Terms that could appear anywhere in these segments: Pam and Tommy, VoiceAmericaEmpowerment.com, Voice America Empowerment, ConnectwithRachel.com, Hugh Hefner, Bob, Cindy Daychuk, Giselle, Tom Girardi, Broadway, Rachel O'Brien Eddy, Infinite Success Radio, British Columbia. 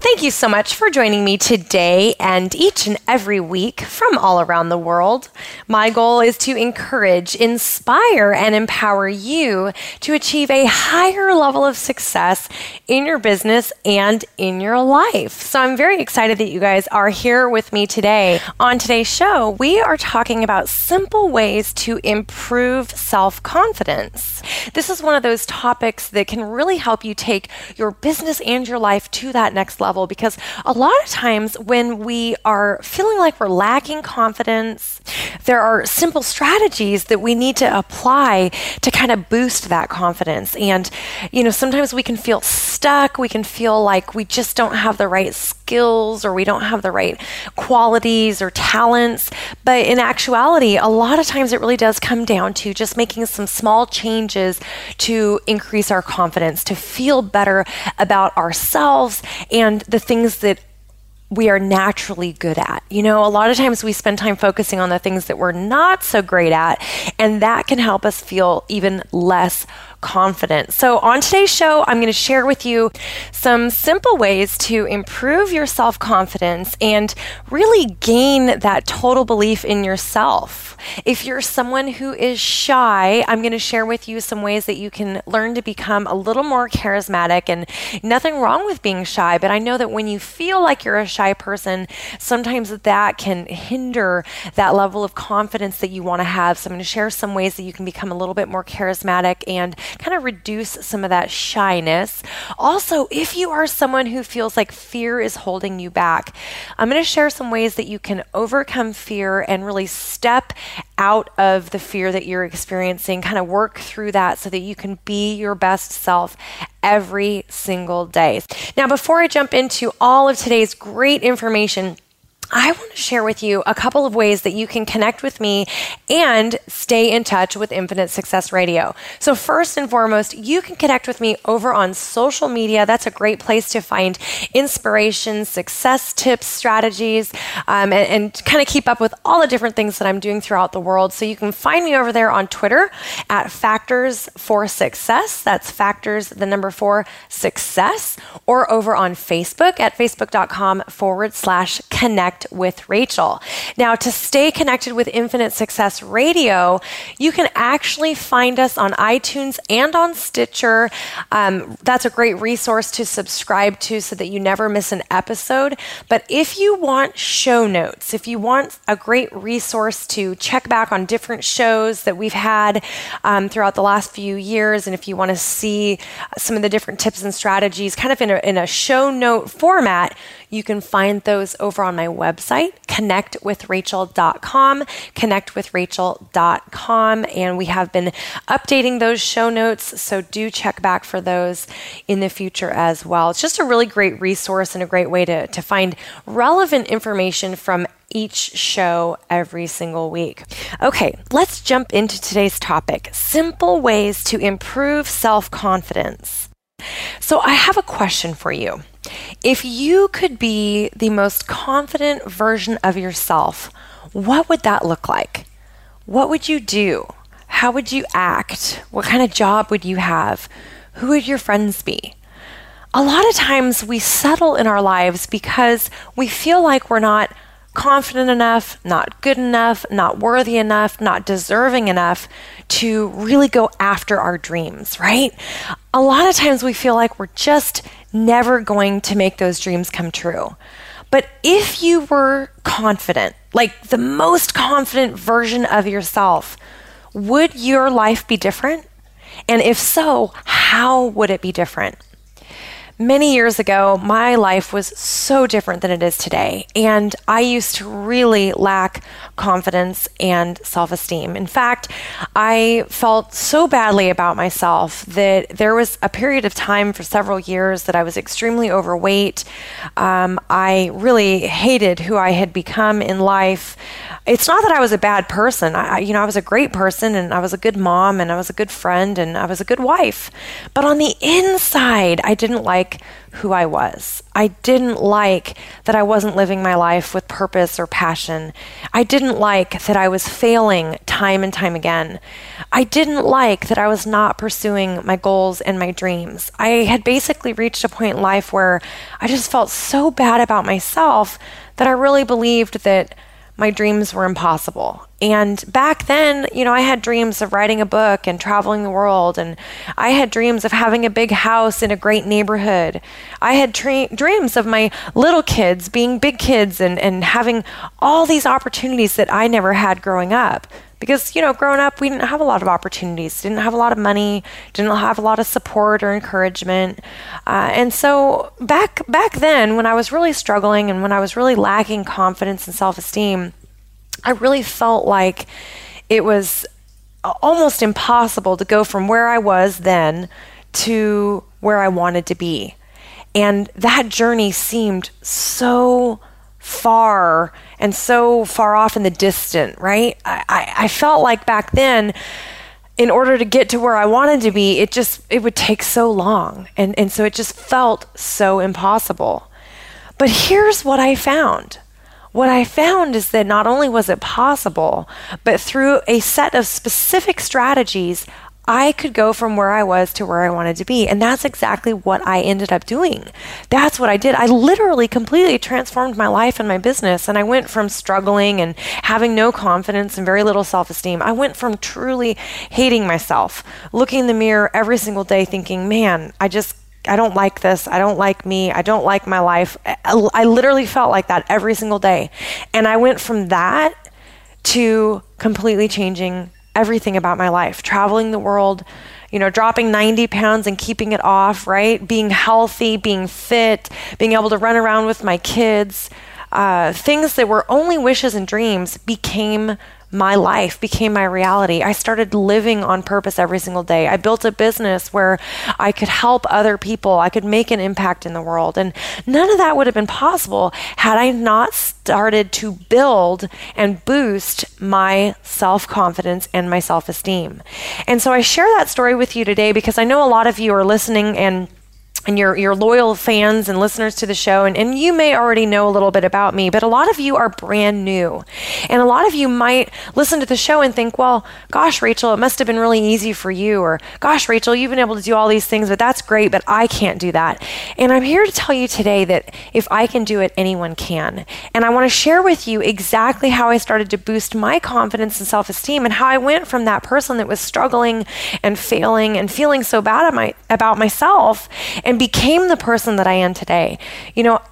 Thank you so much for joining me today and each and every week from all around the world. My goal is to encourage, inspire, and empower you to achieve a higher level of success in your business and in your life. So I'm very excited that you guys are here with me today. On today's show, we are talking about simple ways to improve self-confidence. This is one of those topics that can really help you take your business and your life to that next level. Because a lot of times when we are feeling like we're lacking confidence, there are simple strategies that we need to apply to kind of boost that confidence. And, you know, sometimes we can feel stuck. We can feel like we just don't have the right skills or we don't have the right qualities or talents. But in actuality, a lot of times it really does come down to just making some small changes to increase our confidence, to feel better about ourselves and the things that we are naturally good at. You know, a lot of times we spend time focusing on the things that we're not so great at, and that can help us feel even less confident. So on today's show, I'm going to share with you some simple ways to improve your self-confidence and really gain that total belief in yourself. If you're someone who is shy, I'm going to share with you some ways that you can learn to become a little more charismatic, and nothing wrong with being shy, but I know that when you feel like you're a shy person, sometimes that can hinder that level of confidence that you want to have. So I'm going to share some ways that you can become a little bit more charismatic and kind of reduce some of that shyness. Also, if you are someone who feels like fear is holding you back, I'm going to share some ways that you can overcome fear and really step out of the fear that you're experiencing, kind of work through that so that you can be your best self every single day. Now, before I jump into all of today's great information, I want to share with you a couple of ways that you can connect with me and stay in touch with Infinite Success Radio. So first and foremost, you can connect with me over on social media. That's a great place to find inspiration, success tips, strategies, and kind of keep up with all the different things that I'm doing throughout the world. So you can find me over there on Twitter at Factors4Success. That's Factors, the number 4, Success. Or over on Facebook at facebook.com/connect. With Rachel. Now, to stay connected with Infinite Success Radio, you can actually find us on iTunes and on Stitcher. That's a great resource to subscribe to so that you never miss an episode. But if you want show notes, if you want a great resource to check back on different shows that we've had throughout the last few years, and if you want to see some of the different tips and strategies kind of in a show note format, you can find those over on my website, ConnectwithRachel.com, ConnectwithRachel.com. And we have been updating those show notes, so do check back for those in the future as well. It's just a really great resource and a great way to find relevant information from each show every single week. Okay, let's jump into today's topic, simple ways to improve self-confidence. So I have a question for you. If you could be the most confident version of yourself, what would that look like? What would you do? How would you act? What kind of job would you have? Who would your friends be? A lot of times we settle in our lives because we feel like we're not confident enough, not good enough, not worthy enough, not deserving enough to really go after our dreams, right? A lot of times we feel like we're just never going to make those dreams come true. But if you were confident, like the most confident version of yourself, would your life be different? And if so, how would it be different? Many years ago, my life was so different than it is today, and I used to really lack confidence and self-esteem. In fact, I felt so badly about myself that there was a period of time for several years that I was extremely overweight. I really hated who I had become in life. It's not that I was a bad person. I was a great person, and I was a good mom, and I was a good friend, and I was a good wife. But on the inside, I didn't like who I was. I didn't like that I wasn't living my life with purpose or passion. I didn't like that I was failing time and time again. I didn't like that I was not pursuing my goals and my dreams. I had basically reached a point in life where I just felt so bad about myself that I really believed that my dreams were impossible. And back then, I had dreams of writing a book and traveling the world. And I had dreams of having a big house in a great neighborhood. I had dreams of my little kids being big kids and having all these opportunities that I never had growing up. Because, growing up, we didn't have a lot of opportunities, didn't have a lot of money, didn't have a lot of support or encouragement. And so back then, when I was really struggling and when I was really lacking confidence and self-esteem, I really felt like it was almost impossible to go from where I was then to where I wanted to be. And that journey seemed so far and so far off in the distant, right? I felt like back then, in order to get to where I wanted to be, it would take so long. And so it just felt so impossible. But here's what I found. What I found is that not only was it possible, but through a set of specific strategies, I could go from where I was to where I wanted to be. And that's exactly what I ended up doing. That's what I did. I literally completely transformed my life and my business. And I went from struggling and having no confidence and very little self-esteem. I went from truly hating myself, looking in the mirror every single day thinking, man, I don't like this. I don't like me. I don't like my life. I literally felt like that every single day. And I went from that to completely changing everything about my life, traveling the world, dropping 90 pounds and keeping it off, right? Being healthy, being fit, being able to run around with my kids. Things that were only wishes and dreams became my life, became my reality. I started living on purpose every single day. I built a business where I could help other people. I could make an impact in the world. And none of that would have been possible had I not started to build and boost my self-confidence and my self-esteem. And so I share that story with you today because I know a lot of you are listening and you're loyal fans and listeners to the show, and you may already know a little bit about me, but a lot of you are brand new. And a lot of you might listen to the show and think, well, gosh, Rachel, it must have been really easy for you, or gosh, Rachel, you've been able to do all these things, but that's great, but I can't do that. And I'm here to tell you today that if I can do it, anyone can. And I want to share with you exactly how I started to boost my confidence and self-esteem and how I went from that person that was struggling and failing and feeling so bad about myself and became the person that I am today.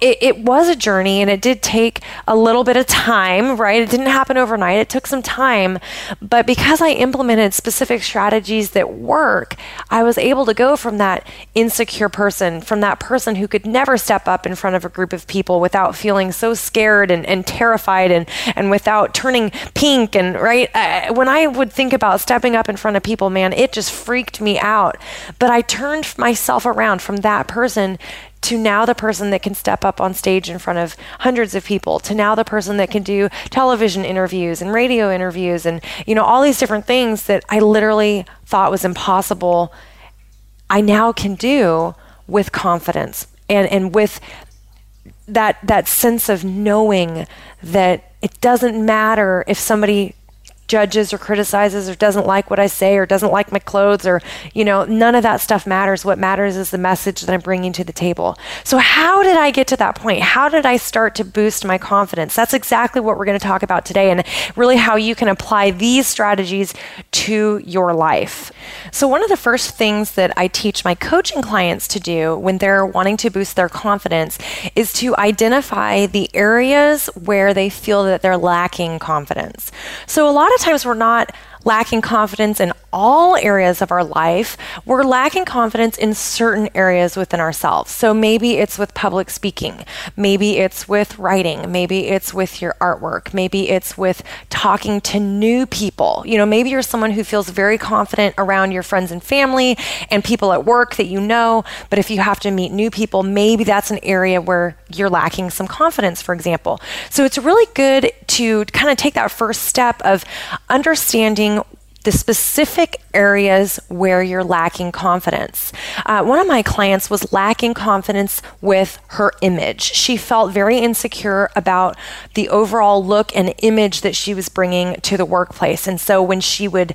It was a journey, and it did take a little bit of time, right? It didn't happen overnight. It took some time. But because I implemented specific strategies that work, I was able to go from that insecure person, from that person who could never step up in front of a group of people without feeling so scared and terrified and without turning pink, and right? When I would think about stepping up in front of people, man, it just freaked me out. But I turned myself around from that person to now the person that can step up on stage in front of hundreds of people, to now the person that can do television interviews and radio interviews and all these different things that I literally thought was impossible, I now can do with confidence and with that sense of knowing that it doesn't matter if somebody judges or criticizes or doesn't like what I say or doesn't like my clothes or, none of that stuff matters. What matters is the message that I'm bringing to the table. So how did I get to that point? How did I start to boost my confidence? That's exactly what we're going to talk about today, and really how you can apply these strategies to your life. So one of the first things that I teach my coaching clients to do when they're wanting to boost their confidence is to identify the areas where they feel that they're lacking confidence. So a lot of times we're not lacking confidence in all areas of our life, we're lacking confidence in certain areas within ourselves. So maybe it's with public speaking, maybe it's with writing, maybe it's with your artwork, maybe it's with talking to new people. You know, maybe you're someone who feels very confident around your friends and family and people at work that you know, but if you have to meet new people, maybe that's an area where you're lacking some confidence, for example. So it's really good to kind of take that first step of understanding the specific areas where you're lacking confidence. One of my clients was lacking confidence with her image. She felt very insecure about the overall look and image that she was bringing to the workplace. And so when she would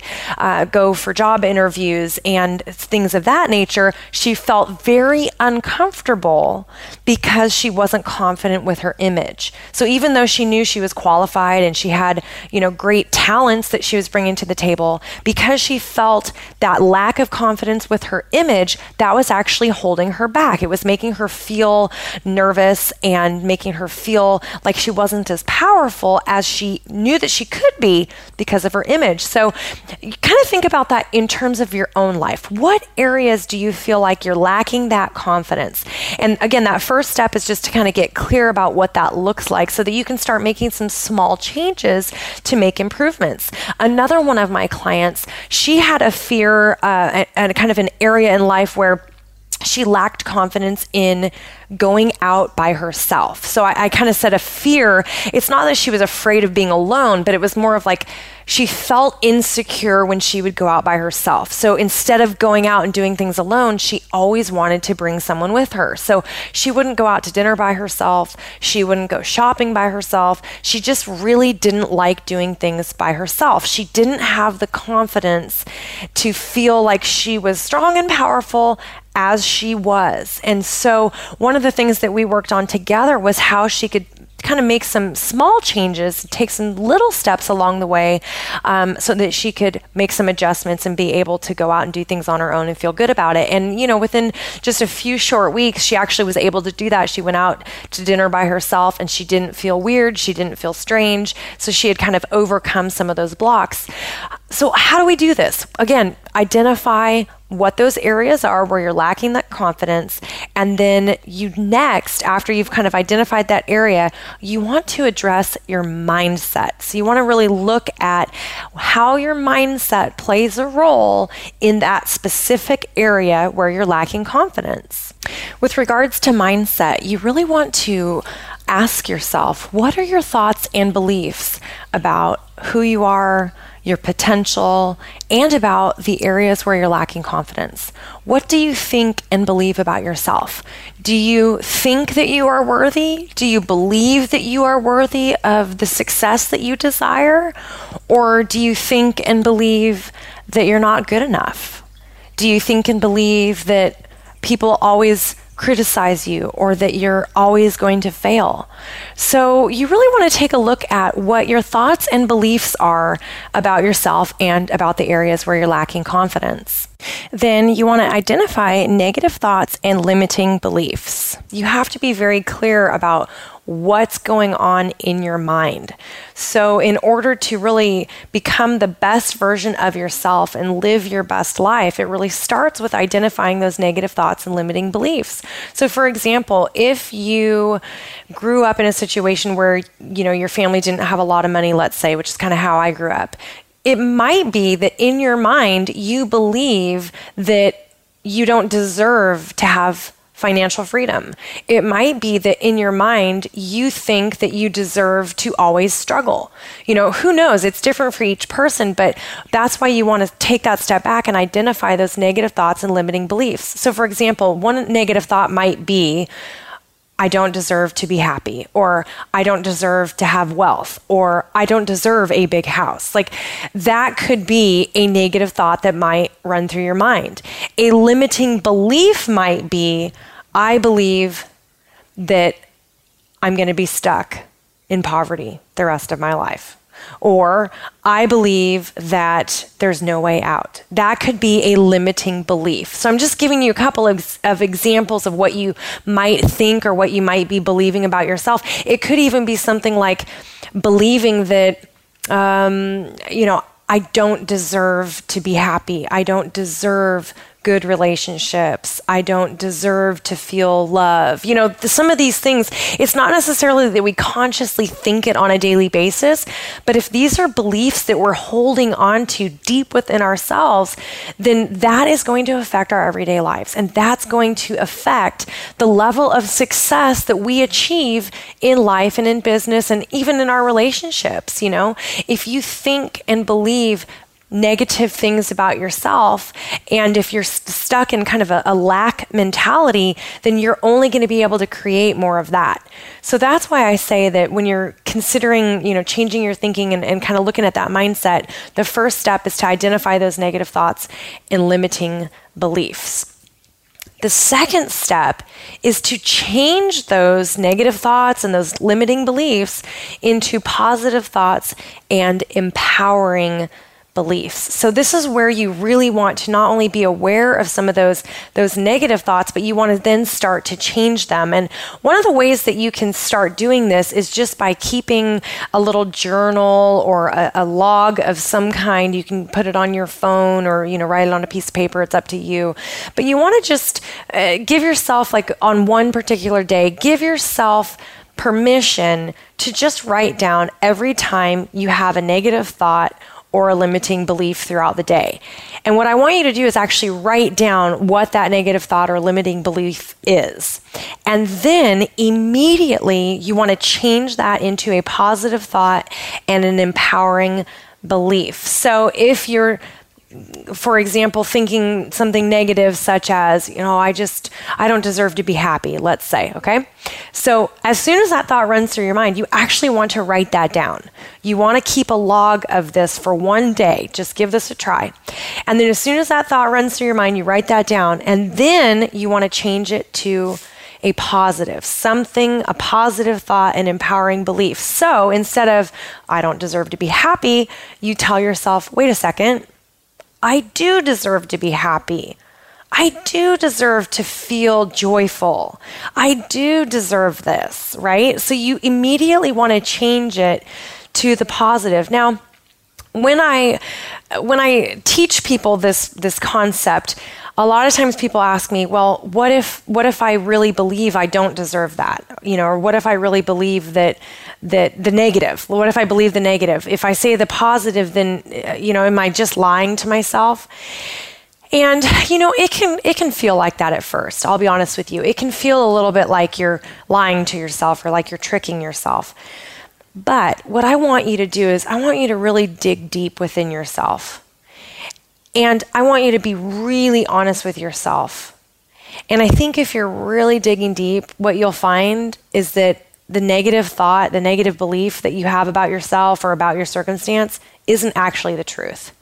go for job interviews and things of that nature, she felt very uncomfortable because she wasn't confident with her image. So even though she knew she was qualified and she had, you know, great talents that she was bringing to the table, because she felt that lack of confidence with her image, that was actually holding her back. It was making her feel nervous and making her feel like she wasn't as powerful as she knew that she could be because of her image. So you kind of think about that in terms of your own life. What areas do you feel like you're lacking that confidence? And again, that first step is just to kind of get clear about what that looks like so that you can start making some small changes to make improvements. Another one of my clients, she had a fear and kind of an area in life where she lacked confidence in going out by herself. So I kind of said a fear. It's not that she was afraid of being alone, but it was more of like she felt insecure when she would go out by herself. So instead of going out and doing things alone, she always wanted to bring someone with her. So she wouldn't go out to dinner by herself. She wouldn't go shopping by herself. She just really didn't like doing things by herself. She didn't have the confidence to feel like she was strong and powerful as she was. And so one of the things that we worked on together was how she could kind of make some small changes, take some little steps along the way so that she could make some adjustments and be able to go out and do things on her own and feel good about it. And, you know, within just a few short weeks, she actually was able to do that. She went out to dinner by herself and she didn't feel weird. She didn't feel strange. So she had kind of overcome some of those blocks. So how do we do this? Again, identify what those areas are where you're lacking that confidence. And then you next, after you've kind of identified that area, you want to address your mindset. So you want to really look at how your mindset plays a role in that specific area where you're lacking confidence. With regards to mindset, you really want to ask yourself, what are your thoughts and beliefs about who you are, your potential, and about the areas where you're lacking confidence? What do you think and believe about yourself? Do you think that you are worthy? Do you believe that you are worthy of the success that you desire? Or do you think and believe that you're not good enough? Do you think and believe that people always criticize you or that you're always going to fail? So you really want to take a look at what your thoughts and beliefs are about yourself and about the areas where you're lacking confidence. Then you want to identify negative thoughts and limiting beliefs. You have to be very clear about what's going on in your mind. So in order to really become the best version of yourself and live your best life, it really starts with identifying those negative thoughts and limiting beliefs. So for example, if you grew up in a situation where, you know, your family didn't have a lot of money, let's say, which is kind of how I grew up, it might be that in your mind, you believe that you don't deserve to have financial freedom. It might be that in your mind, you think that you deserve to always struggle. You know, who knows? It's different for each person, but that's why you want to take that step back and identify those negative thoughts and limiting beliefs. So for example, one negative thought might be, I don't deserve to be happy, or I don't deserve to have wealth, or I don't deserve a big house. Like that could be a negative thought that might run through your mind. A limiting belief might be, I believe that I'm going to be stuck in poverty the rest of my life, or I believe that there's no way out. That could be a limiting belief. So I'm just giving you a couple of examples of what you might think or what you might be believing about yourself. It could even be something like believing that, you know, I don't deserve to be happy. I don't deserve good relationships. I don't deserve to feel love. You know, some of these things, it's not necessarily that we consciously think it on a daily basis, but if these are beliefs that we're holding on to deep within ourselves, then that is going to affect our everyday lives. And that's going to affect the level of success that we achieve in life and in business and even in our relationships. You know, if you think and believe negative things about yourself, and if you're stuck in kind of a lack mentality, then you're only going to be able to create more of that. So that's why I say that when you're considering, you know, changing your thinking and kind of looking at that mindset, the first step is to identify those negative thoughts and limiting beliefs. The second step is to change those negative thoughts and those limiting beliefs into positive thoughts and empowering beliefs. So this is where you really want to not only be aware of some of those negative thoughts, but you want to then start to change them. And one of the ways that you can start doing this is just by keeping a little journal or a log of some kind. You can put it on your phone or, you know, write it on a piece of paper. It's up to you. But you want to just give yourself, like on one particular day, give yourself permission to just write down every time you have a negative thought or a limiting belief throughout the day. And what I want you to do is actually write down what that negative thought or limiting belief is. And then immediately you want to change that into a positive thought and an empowering belief. So if you're, for example, thinking something negative such as, you know, I don't deserve to be happy, let's say, okay? So as soon as that thought runs through your mind, you actually want to write that down. You want to keep a log of this for one day. Just give this a try. And then as soon as that thought runs through your mind, you write that down, and then you want to change it to a positive, a positive thought and empowering belief. So instead of, I don't deserve to be happy, you tell yourself, wait a second, I do deserve to be happy. I do deserve to feel joyful. I do deserve this, right? So you immediately want to change it to the positive. Now, when I teach people this concept, a lot of times people ask me, well, what if I really believe I don't deserve that? You know, or what if I really believe that the negative? What if I believe the negative? If I say the positive, then, you know, am I just lying to myself? And, you know, it can feel like that at first. I'll be honest with you. It can feel a little bit like you're lying to yourself or like you're tricking yourself. But what I want you to do is I want you to really dig deep within yourself. And I want you to be really honest with yourself. And I think if you're really digging deep, what you'll find is that the negative thought, the negative belief that you have about yourself or about your circumstance isn't actually the truth.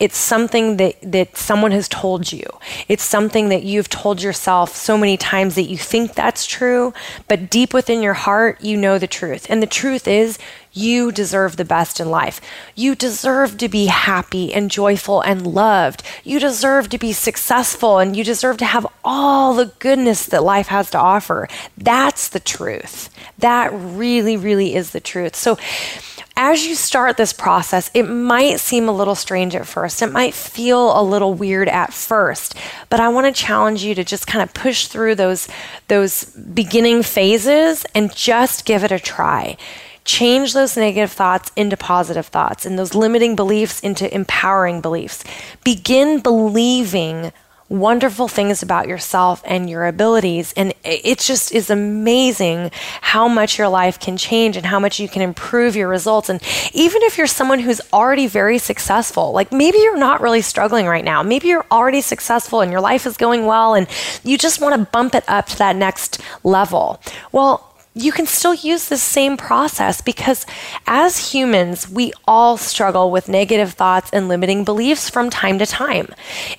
It's something that someone has told you. It's something that you've told yourself so many times that you think that's true, but deep within your heart, you know the truth. And the truth is, you deserve the best in life. You deserve to be happy and joyful and loved. You deserve to be successful, and you deserve to have all the goodness that life has to offer. That's the truth. That really, really is the truth. So as you start this process, it might seem a little strange at first. It might feel a little weird at first, but I want to challenge you to just kind of push through those beginning phases and just give it a try. Change those negative thoughts into positive thoughts and those limiting beliefs into empowering beliefs. Begin believing wonderful things about yourself and your abilities. And it just is amazing how much your life can change and how much you can improve your results. And even if you're someone who's already very successful, like maybe you're not really struggling right now. Maybe you're already successful and your life is going well and you just want to bump it up to that next level. Well, you can still use the same process, because as humans, we all struggle with negative thoughts and limiting beliefs from time to time.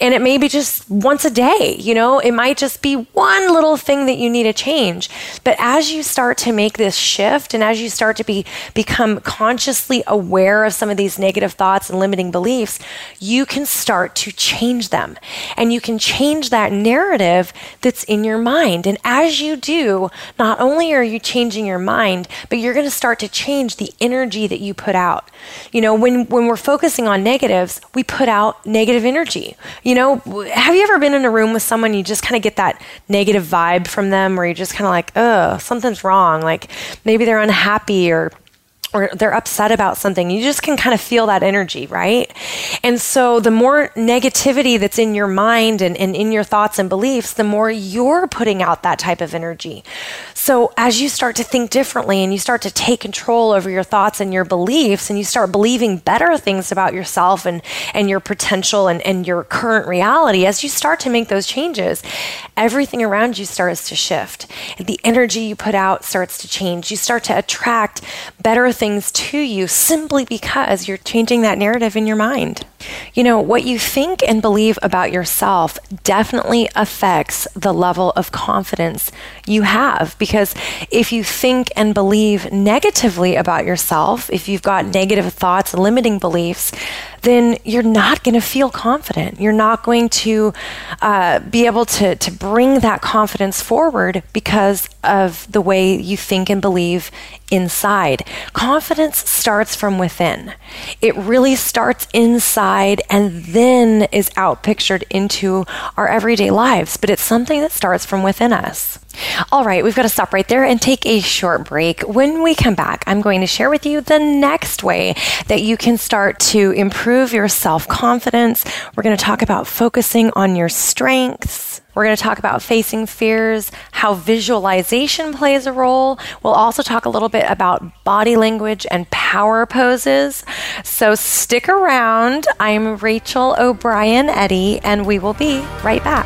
And it may be just once a day, you know, it might just be one little thing that you need to change. But as you start to make this shift and as you start to become consciously aware of some of these negative thoughts and limiting beliefs, you can start to change them. And you can change that narrative that's in your mind. And as you do, not only are you changing your mind, but you're going to start to change the energy that you put out. You know, when we're focusing on negatives, we put out negative energy. You know, have you ever been in a room with someone, you just kind of get that negative vibe from them, where you're just kind of like, oh, something's wrong. Like maybe they're unhappy or they're upset about something. You just can kind of feel that energy, right? And so the more negativity that's in your mind and in your thoughts and beliefs, the more you're putting out that type of energy. So as you start to think differently and you start to take control over your thoughts and your beliefs, and you start believing better things about yourself and your potential and your current reality, as you start to make those changes, everything around you starts to shift. The energy you put out starts to change. You start to attract better things to you simply because you're changing that narrative in your mind. You know, what you think and believe about yourself definitely affects the level of confidence you have, because if you think and believe negatively about yourself, if you've got negative thoughts, limiting beliefs, then you're not going to feel confident. You're not going to be able to bring that confidence forward because of the way you think and believe inside. Confidence starts from within. It really starts inside and then is outpictured into our everyday lives, but it's something that starts from within us. All right, we've got to stop right there and take a short break. When we come back, I'm going to share with you the next way that you can start to improve your self-confidence. We're going to talk about focusing on your strengths. We're going to talk about facing fears, how visualization plays a role. We'll also talk a little bit about body language and power poses. So stick around. I'm Rachel O'Brien Eddy, and we will be right back.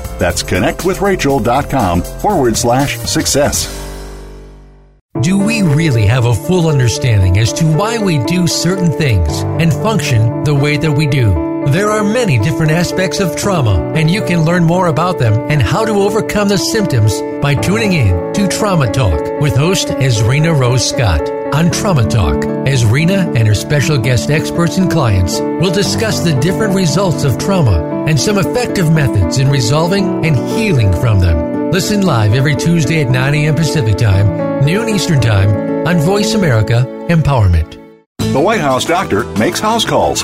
That's ConnectwithRachel.com/success. Do we really have a full understanding as to why we do certain things and function the way that we do? There are many different aspects of trauma, and you can learn more about them and how to overcome the symptoms by tuning in to Trauma Talk with host Ezrina Rose Scott. On Trauma Talk, as Rena and her special guest experts and clients will discuss the different results of trauma and some effective methods in resolving and healing from them. Listen live every Tuesday at 9 a.m. Pacific Time, noon Eastern Time, on Voice America Empowerment. The White House doctor makes house calls.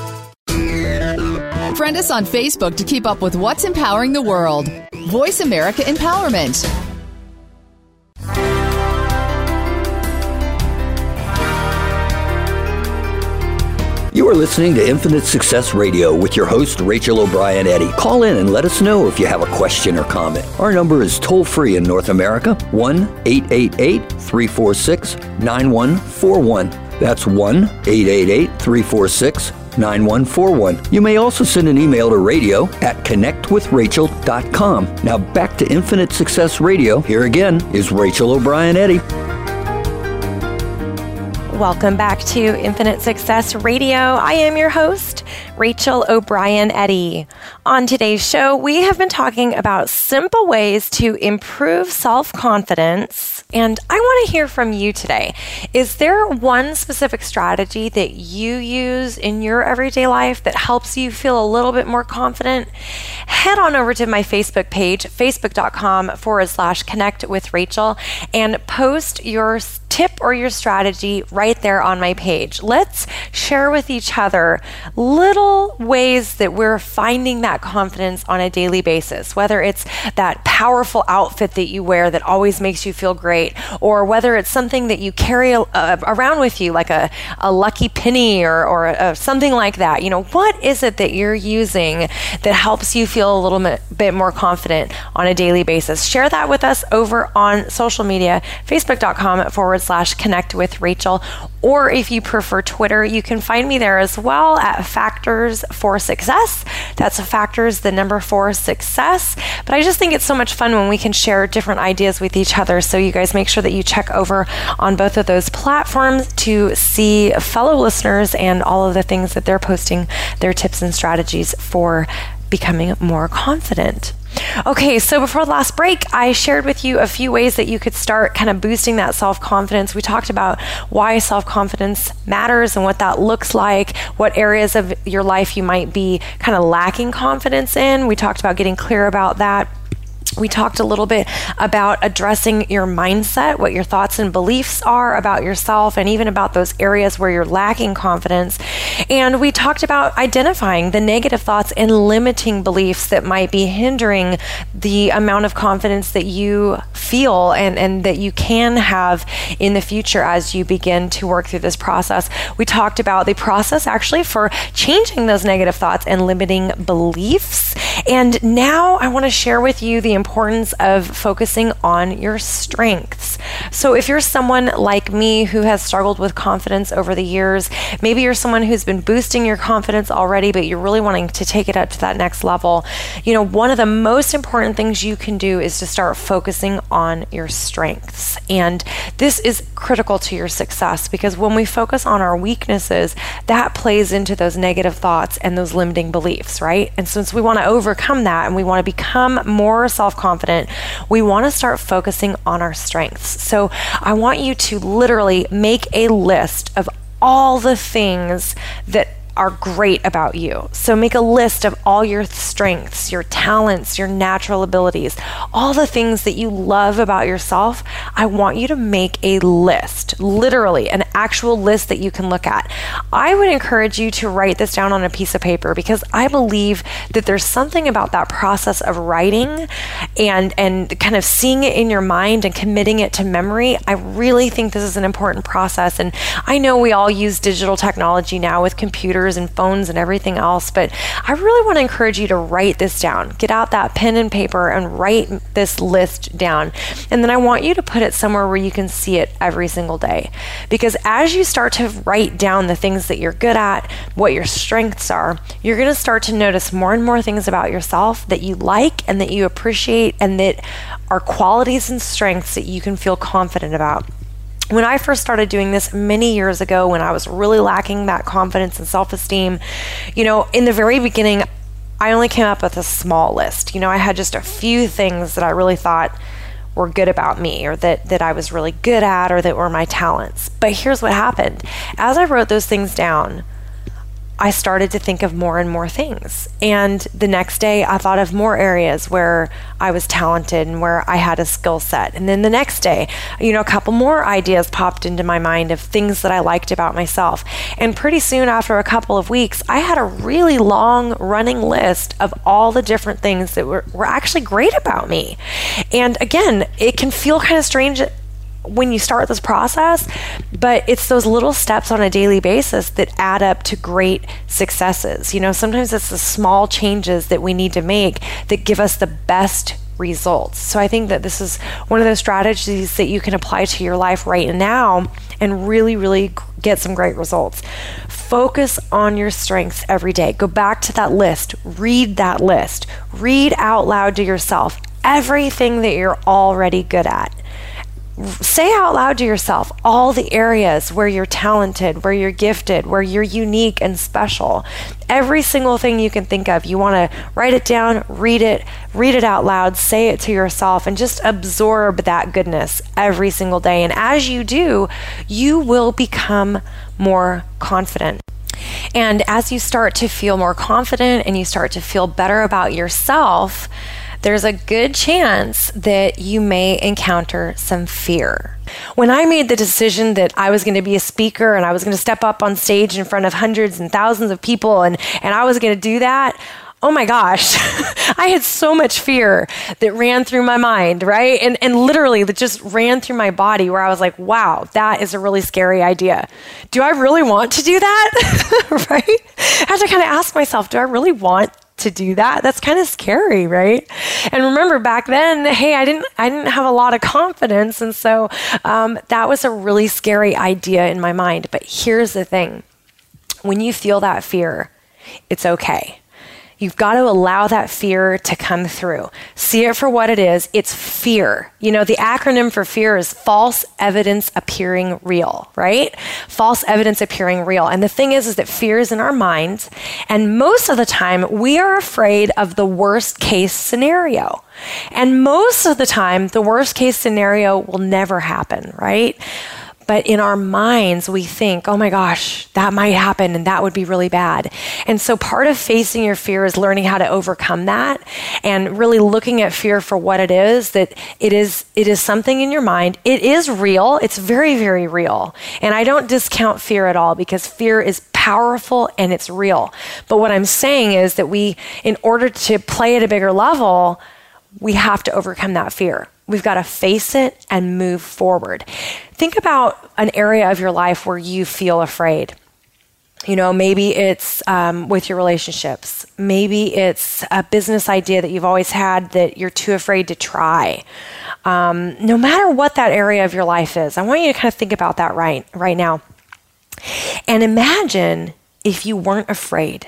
Friend us on Facebook to keep up with what's empowering the world. Voice America Empowerment. You are listening to Infinite Success Radio with your host, Rachel O'Brien Eddy. Call in and let us know if you have a question or comment. Our number is toll-free in North America, 1-888-346-9141. That's 1-888-346-9141. 9141. You may also send an email to radio@connectwithrachel.com. Now back to Infinite Success Radio. Here again is Rachel O'Brien Eddy. Welcome back to Infinite Success Radio. I am your host, Rachel O'Brien Eddy. On today's show, we have been talking about simple ways to improve self-confidence. And I want to hear from you today. Is there one specific strategy that you use in your everyday life that helps you feel a little bit more confident? Head on over to my Facebook page, facebook.com/connectwithrachel, and post your tip or your strategy right there on my page. Let's share with each other little ways that we're finding that confidence on a daily basis, whether it's that powerful outfit that you wear that always makes you feel great, or whether it's something that you carry around with you, like a lucky penny or something like that. You know, what is it that you're using that helps you feel a little bit more confident on a daily basis? Share that with us over on social media, facebook.com/connectwithrachel, or if you prefer Twitter, you can find me there as well at Factors4Success. That's Factors4Success. But I just think it's so much fun when we can share different ideas with each other. So you guys make sure that you check over on both of those platforms to see fellow listeners and all of the things that they're posting, their tips and strategies for becoming more confident. Okay, so before the last break, I shared with you a few ways that you could start kind of boosting that self-confidence. We talked about why self-confidence matters and what that looks like, what areas of your life you might be kind of lacking confidence in. We talked about getting clear about that. We talked a little bit about addressing your mindset, what your thoughts and beliefs are about yourself, and even about those areas where you're lacking confidence. And we talked about identifying the negative thoughts and limiting beliefs that might be hindering the amount of confidence that you feel and that you can have in the future as you begin to work through this process. We talked about the process actually for changing those negative thoughts and limiting beliefs. And now I want to share with you the importance of focusing on your strengths. So if you're someone like me who has struggled with confidence over the years, maybe you're someone who's been boosting your confidence already, but you're really wanting to take it up to that next level. You know, one of the most important things you can do is to start focusing on your strengths. And this is critical to your success, because when we focus on our weaknesses, that plays into those negative thoughts and those limiting beliefs, right? And since we want to overcome that and we want to become more self-confident, we want to start focusing on our strengths. So I want you to literally make a list of all the things that are great about you. So make a list of all your strengths, your talents, your natural abilities, all the things that you love about yourself. I want you to make a list, literally an actual list that you can look at. I would encourage you to write this down on a piece of paper, because I believe that there's something about that process of writing and kind of seeing it in your mind and committing it to memory. I really think this is an important process. And I know we all use digital technology now with computers and phones and everything else, but I really want to encourage you to write this down. Get out that pen and paper and write this list down. And then I want you to put it somewhere where you can see it every single day. Because as you start to write down the things that you're good at, what your strengths are, you're going to start to notice more and more things about yourself that you like and that you appreciate and that are qualities and strengths that you can feel confident about. When I first started doing this many years ago, when I was really lacking that confidence and self-esteem, you know, in the very beginning, I only came up with a small list. You know, I had just a few things that I really thought were good about me, or that I was really good at, or that were my talents. But here's what happened. As I wrote those things down, I started to think of more and more things. And the next day, I thought of more areas where I was talented and where I had a skill set. And then the next day, you know, a couple more ideas popped into my mind of things that I liked about myself. And pretty soon, after a couple of weeks, I had a really long running list of all the different things that were actually great about me. And again, it can feel kind of strange when you start this process, but it's those little steps on a daily basis that add up to great successes. You know, sometimes it's the small changes that we need to make that give us the best results. So I think that this is one of those strategies that you can apply to your life right now and really, really get some great results. Focus on your strengths every day. Go back to that list. Read that list. Read out loud to yourself everything that you're already good at. say out loud to yourself all the areas where you're talented, where you're gifted, where you're unique and special. Every single thing you can think of, you want to write it down, read it out loud, say it to yourself, and just absorb that goodness every single day. And as you do, you will become more confident. And as you start to feel more confident and you start to feel better about yourself, there's a good chance that you may encounter some fear. When I made the decision that I was going to be a speaker and I was going to step up on stage in front of hundreds and thousands of people and I was going to do that, oh my gosh, I had so much fear that ran through my mind, right? And literally that just ran through my body where I was like, wow, that is a really scary idea. Do I really want to do that? Right? I had to kind of ask myself, do I really want to do that? That's kind of scary, right? And remember back then, hey, I didn't have a lot of confidence. And so that was a really scary idea in my mind. But here's the thing. When you feel that fear, it's okay. You've got to allow that fear to come through. See it for what it is. It's fear. You know, the acronym for fear is false evidence appearing real, right? False evidence appearing real. And the thing is that fear is in our minds. And most of the time, we are afraid of the worst case scenario. And most of the time, the worst case scenario will never happen, right? But in our minds, we think, oh my gosh, that might happen and that would be really bad. And so part of facing your fear is learning how to overcome that and really looking at fear for what it is, that it is something in your mind. It is real. It's very, very real. And I don't discount fear at all because fear is powerful and it's real. But what I'm saying is that we, in order to play at a bigger level, we have to overcome that fear. We've got to face it and move forward. Think about an area of your life where you feel afraid. You know, maybe it's with your relationships. Maybe it's a business idea that you've always had that you're too afraid to try. No matter what that area of your life is, I want you to kind of think about that right now. And imagine if you weren't afraid.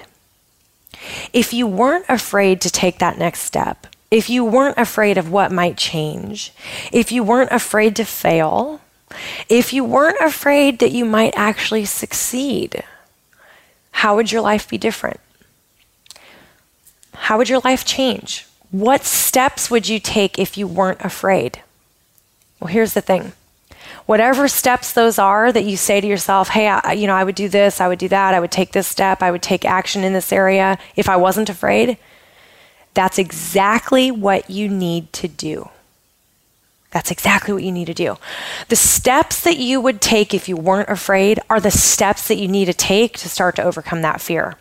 If you weren't afraid to take that next step. If you weren't afraid of what might change, if you weren't afraid to fail, if you weren't afraid that you might actually succeed, how would your life be different? How would your life change? What steps would you take if you weren't afraid? Well, here's the thing. Whatever steps those are that you say to yourself, hey, I would do this, I would do that, I would take this step, I would take action in this area if I wasn't afraid. That's exactly what you need to do. That's exactly what you need to do. The steps that you would take if you weren't afraid are the steps that you need to take to start to overcome that fear.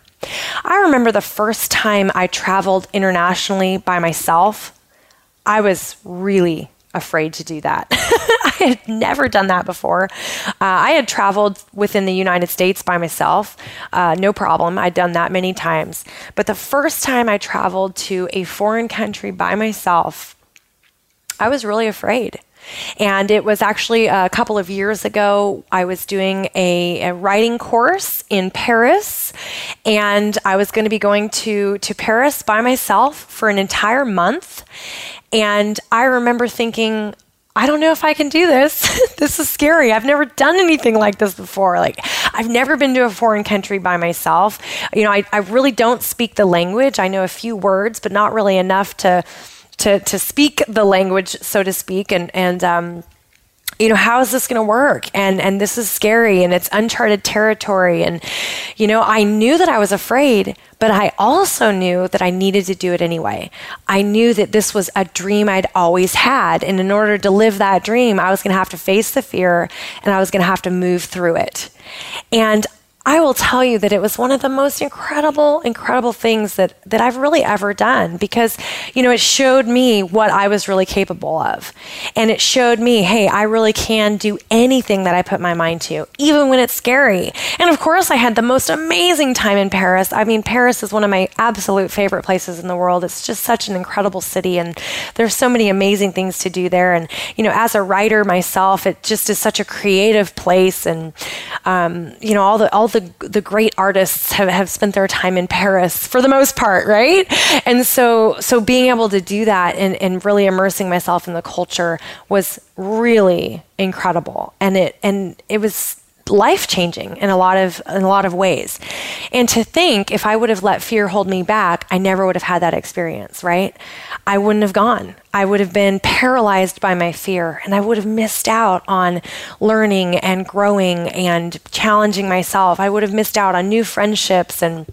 I remember the first time I traveled internationally by myself, I was really afraid to do that. I had never done that before. I had traveled within the United States by myself, no problem. I'd done that many times. But the first time I traveled to a foreign country by myself, I was really afraid. And it was actually a couple of years ago, I was doing a writing course in Paris, and I was going to be going to Paris by myself for an entire month. And I remember thinking, I don't know if I can do this. This is scary. I've never done anything like this before. Like, I've never been to a foreign country by myself. You know, I really don't speak the language. I know a few words, but not really enough to speak the language, so to speak. You know, how is this going to work? And this is scary and it's uncharted territory. And, you know, I knew that I was afraid, but I also knew that I needed to do it anyway. I knew that this was a dream I'd always had. And in order to live that dream, I was going to have to face the fear and I was going to have to move through it. And I will tell you that it was one of the most incredible things that I've really ever done because, you know, it showed me what I was really capable of. And it showed me, hey, I really can do anything that I put my mind to, even when it's scary. And of course, I had the most amazing time in Paris. I mean, Paris is one of my absolute favorite places in the world. It's just such an incredible city and there's so many amazing things to do there. And, you know, as a writer myself, it just is such a creative place and, you know, all the great artists have spent their time in Paris for the most part, right? And so being able to do that and really immersing myself in the culture was really incredible. And it was life-changing in a lot of ways. And to think, if I would have let fear hold me back, I never would have had that experience, right? I wouldn't have gone. I would have been paralyzed by my fear, and I would have missed out on learning and growing and challenging myself. I would have missed out on new friendships and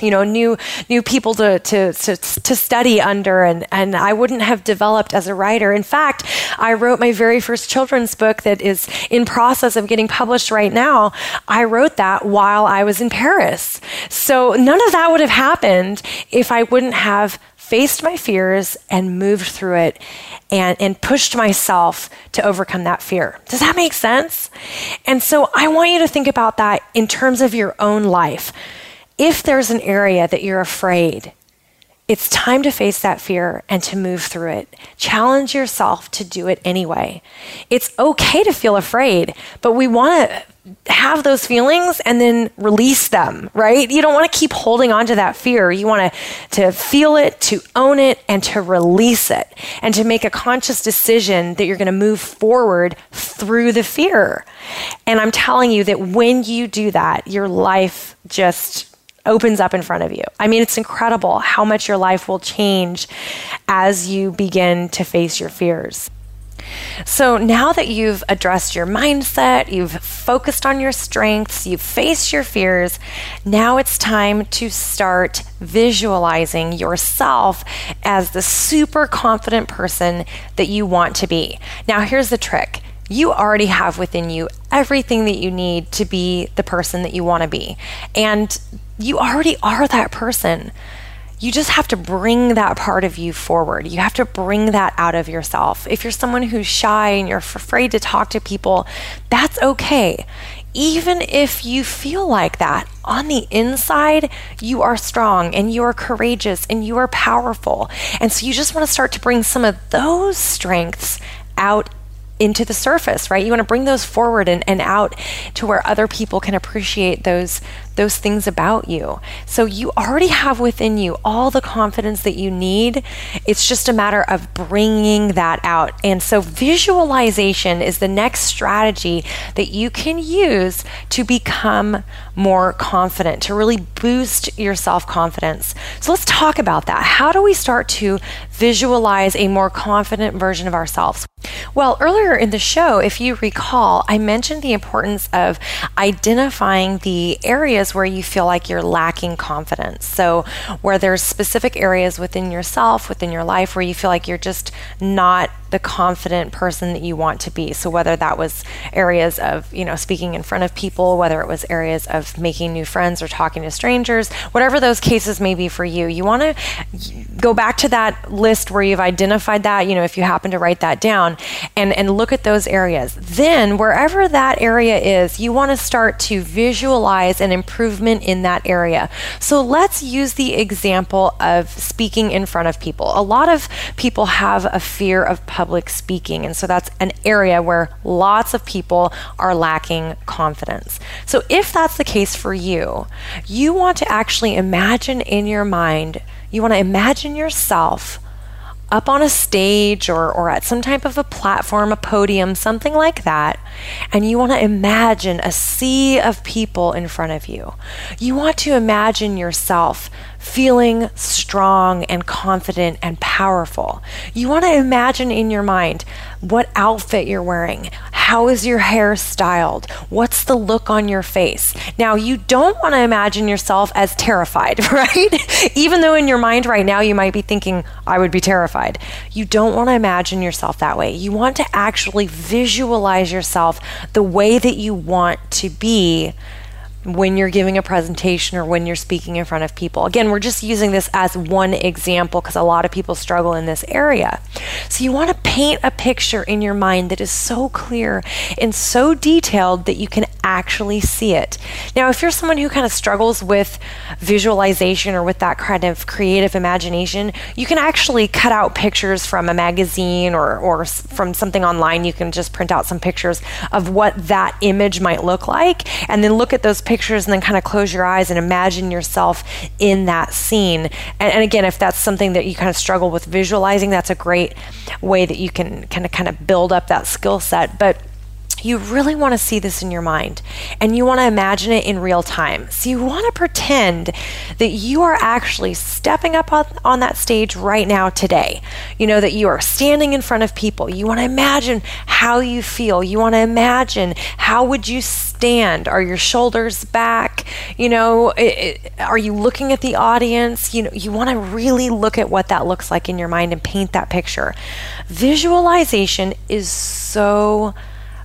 new people to study under, and I wouldn't have developed as a writer. In fact, I wrote my very first children's book that is in process of getting published right now. I wrote that while I was in Paris. So none of that would have happened if I wouldn't have faced my fears and moved through it and pushed myself to overcome that fear. Does that make sense? And so I want you to think about that in terms of your own life. If there's an area that you're afraid, it's time to face that fear and to move through it. Challenge yourself to do it anyway. It's okay to feel afraid, but we want to have those feelings and then release them, right? You don't want to keep holding on to that fear. You want to feel it, to own it, and to release it, and to make a conscious decision that you're going to move forward through the fear. And I'm telling you that when you do that, your life just opens up in front of you. I mean, it's incredible how much your life will change as you begin to face your fears. So now that you've addressed your mindset, you've focused on your strengths, you've faced your fears, now it's time to start visualizing yourself as the super confident person that you want to be. Now, here's the trick. You already have within you everything that you need to be the person that you want to be. And you already are that person. You just have to bring that part of you forward. You have to bring that out of yourself. If you're someone who's shy and you're afraid to talk to people, that's okay. Even if you feel like that, on the inside, you are strong and you are courageous and you are powerful. And so you just want to start to bring some of those strengths out into the surface, right? You want to bring those forward and out to where other people can appreciate those things about you. So you already have within you all the confidence that you need. It's just a matter of bringing that out. And so visualization is the next strategy that you can use to become more confident, to really boost your self-confidence. So let's talk about that. How do we start to visualize a more confident version of ourselves? Well, earlier in the show, if you recall, I mentioned the importance of identifying the areas where you feel like you're lacking confidence. So where there's specific areas within yourself, within your life, where you feel like you're just not the confident person that you want to be. So whether that was areas of, speaking in front of people, whether it was areas of making new friends or talking to strangers, whatever those cases may be for you, you want to go back to that list where you've identified that, if you happen to write that down, and look at those areas. Then wherever that area is, you want to start to visualize an improvement in that area. So let's use the example of speaking in front of people. A lot of people have a fear of public speaking. And so that's an area where lots of people are lacking confidence. So if that's the case for you, you want to actually imagine in your mind, you want to imagine yourself up on a stage or at some type of a platform, a podium, something like that, and you want to imagine a sea of people in front of you. You want to imagine yourself feeling strong and confident and powerful. You want to imagine in your mind what outfit you're wearing, how is your hair styled, what's the look on your face. Now, you don't want to imagine yourself as terrified, right? Even though in your mind right now you might be thinking, I would be terrified. You don't want to imagine yourself that way. You want to actually visualize yourself the way that you want to be when you're giving a presentation or when you're speaking in front of people. Again, we're just using this as one example because a lot of people struggle in this area. So you want to paint a picture in your mind that is so clear and so detailed that you can actually see it. Now, if you're someone who kind of struggles with visualization or with that kind of creative imagination, you can actually cut out pictures from a magazine or from something online. You can just print out some pictures of what that image might look like and then look at those pictures pictures and then kind of close your eyes and imagine yourself in that scene. And again, if that's something that you kind of struggle with visualizing, that's a great way that you can kind of build up that skill set. But you really want to see this in your mind, and you want to imagine it in real time. So you want to pretend that you are actually stepping up on that stage right now today. You know, that you are standing in front of people. You want to imagine how you feel. You want to imagine, how would you stand? Are your shoulders back? You know, are you looking at the audience? You know, you want to really look at what that looks like in your mind and paint that picture. Visualization is so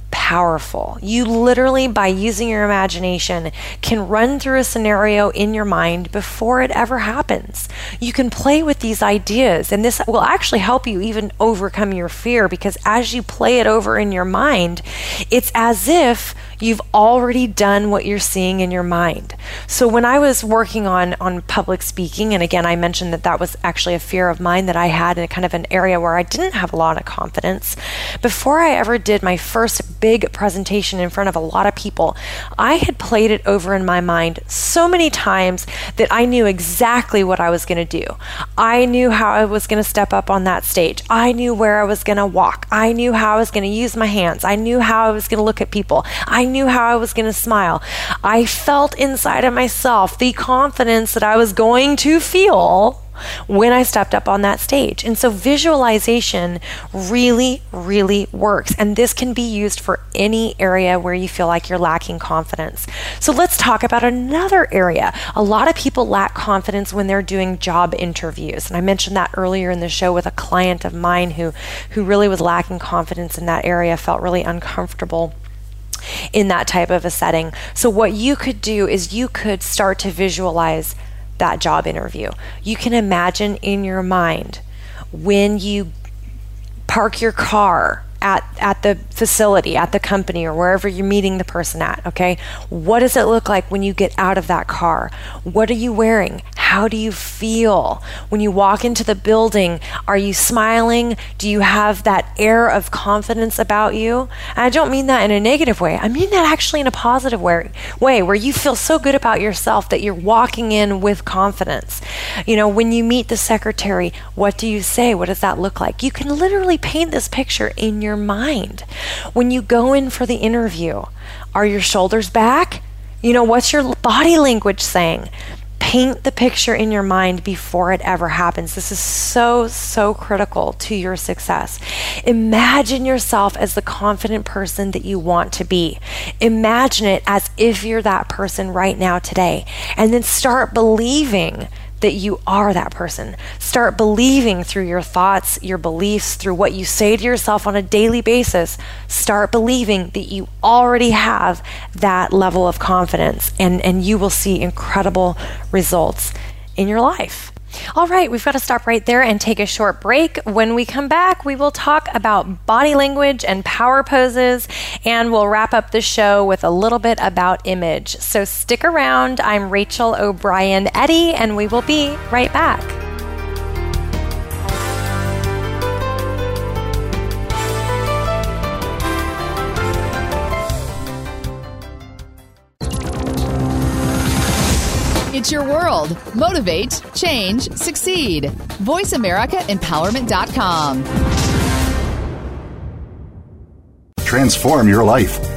powerful. You literally, by using your imagination, can run through a scenario in your mind before it ever happens. You can play with these ideas, and this will actually help you even overcome your fear, because as you play it over in your mind, it's as if you've already done what you're seeing in your mind. So when I was working on public speaking, and again, I mentioned that was actually a fear of mine that I had in kind of an area where I didn't have a lot of confidence. Before I ever did my first big presentation in front of a lot of people, I had played it over in my mind so many times that I knew exactly what I was going to do. I knew how I was going to step up on that stage. I knew where I was going to walk. I knew how I was going to use my hands. I knew how I was going to look at people. I knew how I was going to smile. I felt inside of myself the confidence that I was going to feel when I stepped up on that stage. And so visualization really, really works. And this can be used for any area where you feel like you're lacking confidence. So let's talk about another area. A lot of people lack confidence when they're doing job interviews. And I mentioned that earlier in the show with a client of mine who really was lacking confidence in that area, felt really uncomfortable in that type of a setting. So what you could do is you could start to visualize that job interview. You can imagine in your mind when you park your car at the facility, at the company, or wherever you're meeting the person at, okay? What does it look like when you get out of that car? What are you wearing? How do you feel? When you walk into the building, are you smiling? Do you have that air of confidence about you? And I don't mean that in a negative way. I mean that actually in a positive way where you feel so good about yourself that you're walking in with confidence. You know, when you meet the secretary, what do you say? What does that look like? You can literally paint this picture in your mind. When you go in for the interview, are your shoulders back? You know, what's your body language saying? Paint the picture in your mind before it ever happens. This is so, so critical to your success. Imagine yourself as the confident person that you want to be. Imagine it as if you're that person right now today. And then start believing that you are that person. Start believing through your thoughts, your beliefs, through what you say to yourself on a daily basis. Start believing that you already have that level of confidence, and you will see incredible results in your life. All right, we've got to stop right there and take a short break. When we come back, we will talk about body language and power poses, and we'll wrap up the show with a little bit about image. So stick around. I'm Rachel O'Brien Eddy, and we will be right back. It's your world. Motivate, change, succeed. VoiceAmericaEmpowerment.com. Transform your life,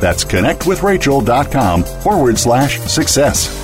That's ConnectwithRachel.com/success.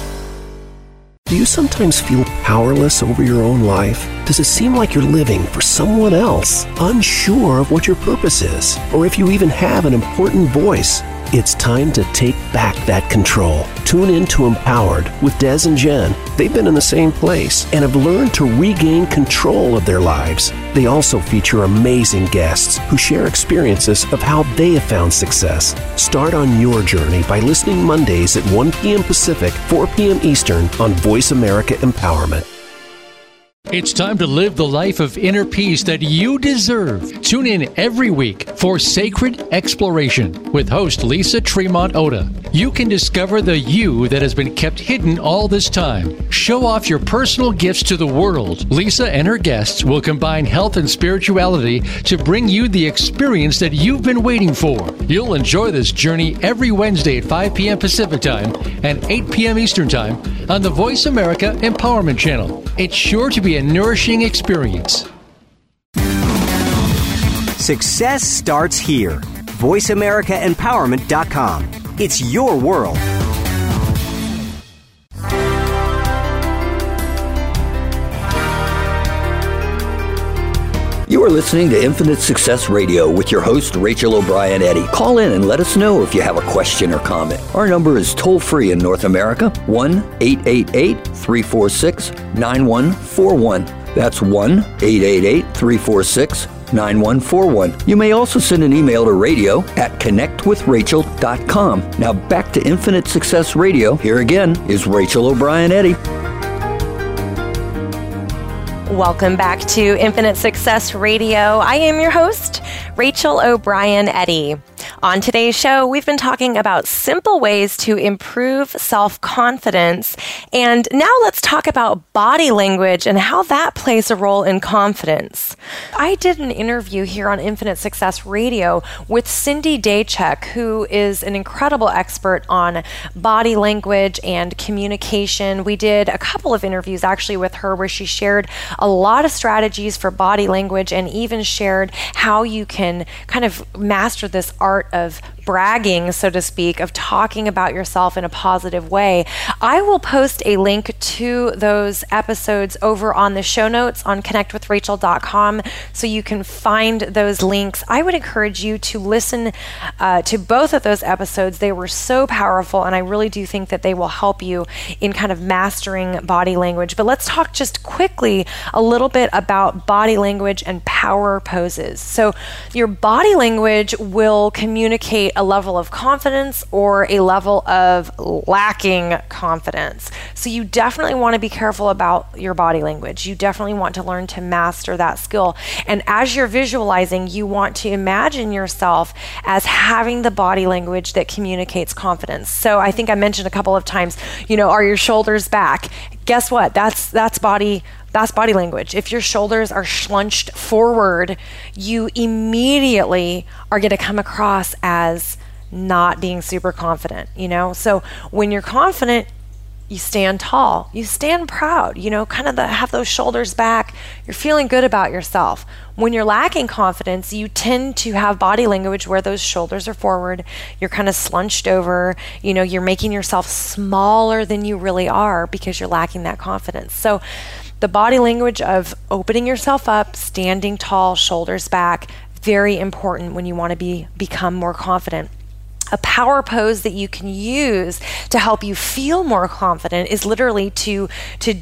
Do you sometimes feel powerless over your own life? Does it seem like you're living for someone else, unsure of what your purpose is, or if you even have an important voice? It's time to take back that control. Tune in to Empowered with Des and Jen. They've been in the same place and have learned to regain control of their lives. They also feature amazing guests who share experiences of how they have found success. Start on your journey by listening Mondays at 1 p.m. Pacific, 4 p.m. Eastern on Voice America Empowerment. It's time to live the life of inner peace that you deserve. Tune in every week for Sacred Exploration with host Lisa Tremont Oda. You can discover the you that has been kept hidden all this time. Show off your personal gifts to the world. Lisa and her guests will combine health and spirituality to bring you the experience that you've been waiting for. You'll enjoy this journey every Wednesday at 5 p.m. Pacific Time and 8 p.m. Eastern Time on the Voice America Empowerment Channel. It's sure to be a nourishing experience. Success starts here. VoiceAmericaEmpowerment.com. It's your world. You are listening to Infinite Success Radio with your host, Rachel O'Brien Eddy. Call in and let us know if you have a question or comment. Our number is toll-free in North America, 1-888-346-9141. That's 1-888-346-9141. You may also send an email to radio@connectwithrachel.com. Now back to Infinite Success Radio. Here again is Rachel O'Brien Eddy. Welcome back to Infinite Success Radio. I am your host, Rachel O'Brien Eddy. On today's show, we've been talking about simple ways to improve self-confidence. And now let's talk about body language and how that plays a role in confidence. I did an interview here on Infinite Success Radio with Cindy Daychuk, who is an incredible expert on body language and communication. We did a couple of interviews actually with her where she shared a lot of strategies for body language and even shared how you can kind of master this art of bragging, so to speak, of talking about yourself in a positive way. I will post a link to those episodes over on the show notes on ConnectwithRachel.com so you can find those links. I would encourage you to listen to both of those episodes. They were so powerful, and I really do think that they will help you in kind of mastering body language. But let's talk just quickly a little bit about body language and power poses. So your body language will communicate a level of confidence or a level of lacking confidence. So you definitely want to be careful about your body language. You definitely want to learn to master that skill. And as you're visualizing, you want to imagine yourself as having the body language that communicates confidence. So I think I mentioned a couple of times, you know, are your shoulders back? Guess what? That's body language. If your shoulders are slunched forward, you immediately are going to come across as not being super confident, you know? So when you're confident, you stand tall, you stand proud, you know, kind of have those shoulders back. You're feeling good about yourself. When you're lacking confidence, you tend to have body language where those shoulders are forward, you're kind of slunched over, you know, you're making yourself smaller than you really are because you're lacking that confidence. So the body language of opening yourself up, standing tall, shoulders back, very important when you want to become more confident. A power pose that you can use to help you feel more confident is literally to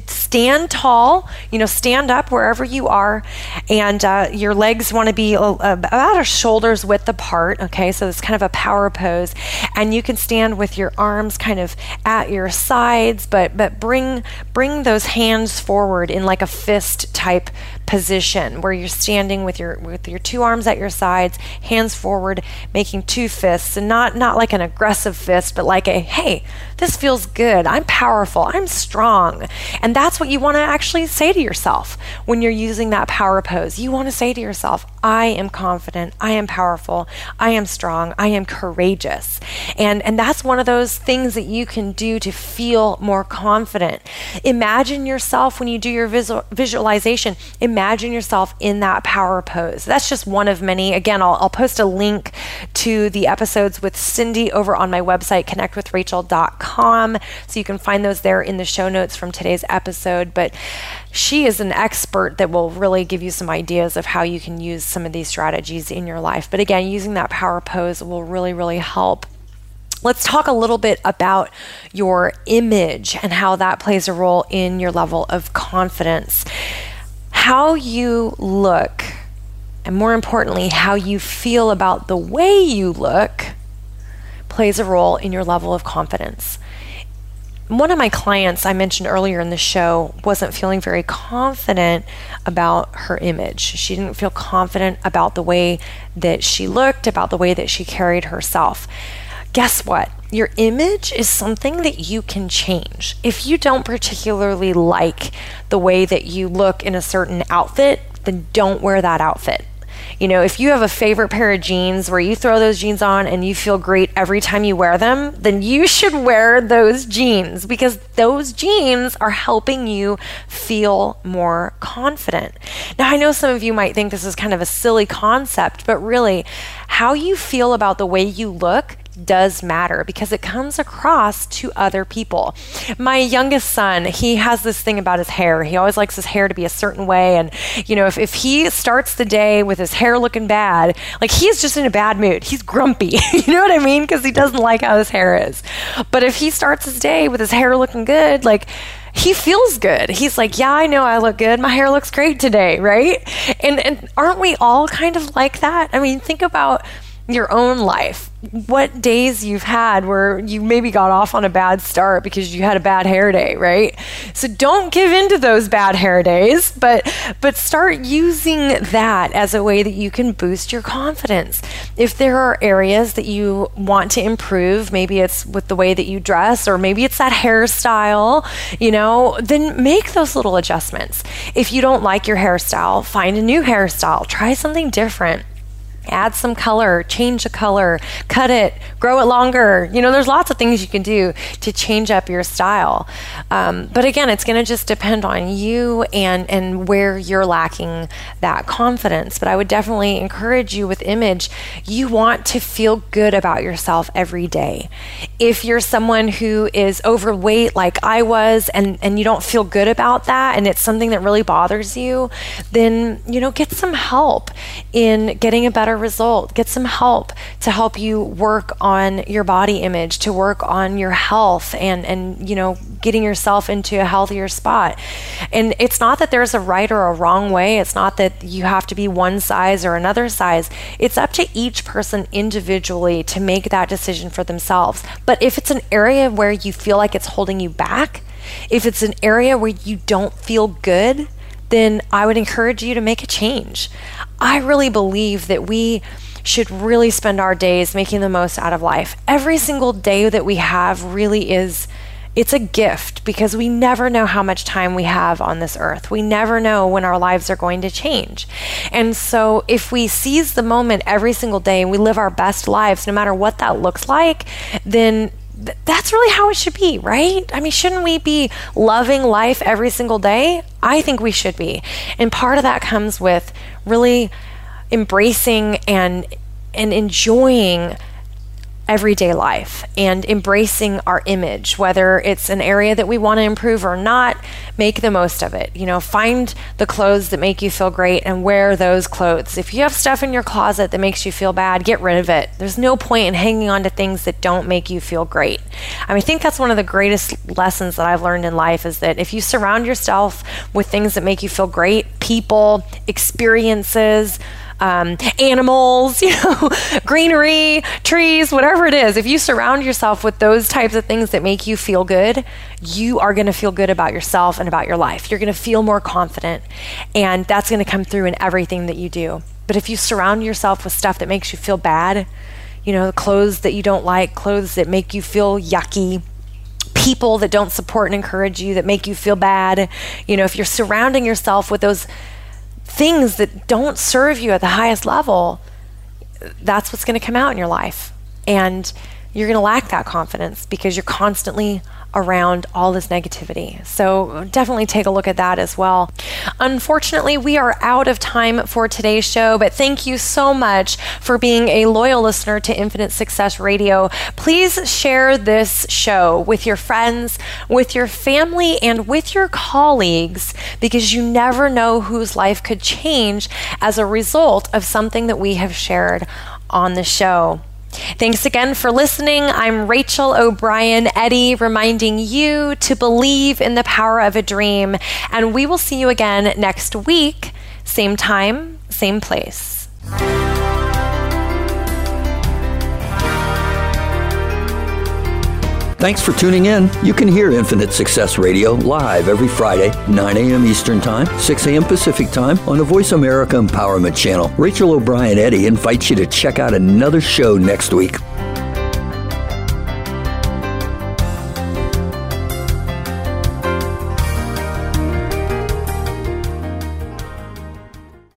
stand tall, you know, stand up wherever you are, and your legs want to be about a shoulder's width apart, okay? So it's kind of a power pose. And you can stand with your arms kind of at your sides, but bring those hands forward in like a fist type position where you're standing with your two arms at your sides, hands forward, making two fists, and not like an aggressive fist, but like a, hey, this feels good. I'm powerful. I'm strong. And that's what you want to actually say to yourself when you're using that power pose. You want to say to yourself, I am confident. I am powerful. I am strong. I am courageous. And that's one of those things that you can do to feel more confident. Imagine yourself when you do your visualization, imagine yourself in that power pose. That's just one of many. Again, I'll post a link to the episodes with Cindy over on my website, connectwithrachel.com. So you can find those there in the show notes from today's episode. But she is an expert that will really give you some ideas of how you can use some of these strategies in your life. But again, using that power pose will really, really help. Let's talk a little bit about your image and how that plays a role in your level of confidence. How you look, and more importantly, how you feel about the way you look, plays a role in your level of confidence. One of my clients I mentioned earlier in the show wasn't feeling very confident about her image. She didn't feel confident about the way that she looked, about the way that she carried herself. Guess what? Your image is something that you can change. If you don't particularly like the way that you look in a certain outfit, then don't wear that outfit. You know, if you have a favorite pair of jeans where you throw those jeans on and you feel great every time you wear them, then you should wear those jeans, because those jeans are helping you feel more confident. Now, I know some of you might think this is kind of a silly concept, but really, how you feel about the way you look does matter, because it comes across to other people. My youngest son, he has this thing about his hair. He always likes his hair to be a certain way. And, you know, if he starts the day with his hair looking bad, like, he's just in a bad mood. He's grumpy. You know what I mean? Because he doesn't like how his hair is. But if he starts his day with his hair looking good, like, he feels good. He's like, yeah, I know I look good. My hair looks great today, right? And aren't we all kind of like that? I mean, think about your own life, what days you've had where you maybe got off on a bad start because you had a bad hair day, right? So don't give in to those bad hair days, but start using that as a way that you can boost your confidence. If there are areas that you want to improve, maybe it's with the way that you dress, or maybe it's that hairstyle, you know, then make those little adjustments. If you don't like your hairstyle, find a new hairstyle, try something different. Add some color, change the color, cut it, grow it longer. You know, there's lots of things you can do to change up your style. But again, it's going to just depend on you and where you're lacking that confidence. But I would definitely encourage you with image, you want to feel good about yourself every day. If you're someone who is overweight like I was and you don't feel good about that, and it's something that really bothers you, then, you know, get some help in getting a better result. Get some help to help you work on your body image, to work on your health and you know, getting yourself into a healthier spot. And it's not that there's a right or a wrong way. It's not that you have to be one size or another size. It's up to each person individually to make that decision for themselves. But if it's an area where you feel like it's holding you back, if it's an area where you don't feel good, then I would encourage you to make a change. I really believe that we should really spend our days making the most out of life. Every single day that we have really is, it's a gift, because we never know how much time we have on this earth. We never know when our lives are going to change. And so if we seize the moment every single day and we live our best lives, no matter what that looks like, then that's really how it should be, right? I mean, shouldn't we be loving life every single day? I think we should be. And part of that comes with really embracing and enjoying everyday life and embracing our image, whether it's an area that we want to improve or not. Make the most of it. You know, find the clothes that make you feel great and wear those clothes. If you have stuff in your closet that makes you feel bad, get rid of it. There's no point in hanging on to things that don't make you feel great. I mean, I think that's one of the greatest lessons that I've learned in life, is that if you surround yourself with things that make you feel great, people, experiences, animals, you know, greenery, trees, whatever it is, if you surround yourself with those types of things that make you feel good, you are going to feel good about yourself and about your life. You're going to feel more confident, and that's going to come through in everything that you do. But if you surround yourself with stuff that makes you feel bad, you know, clothes that you don't like, clothes that make you feel yucky, people that don't support and encourage you, that make you feel bad, you know, if you're surrounding yourself with those things that don't serve you at the highest level, that's what's going to come out in your life. And you're going to lack that confidence because you're constantly around all this negativity. So definitely take a look at that as well. Unfortunately, we are out of time for today's show, but thank you so much for being a loyal listener to Infinite Success Radio. Please share this show with your friends, with your family, and with your colleagues, because you never know whose life could change as a result of something that we have shared on the show. Thanks again for listening. I'm Rachel O'Brien Eddy, reminding you to believe in the power of a dream. And we will see you again next week, same time, same place. Thanks for tuning in. You can hear Infinite Success Radio live every Friday, 9 a.m. Eastern Time, 6 a.m. Pacific Time on the Voice America Empowerment Channel. Rachel O'Brien Eddy invites you to check out another show next week.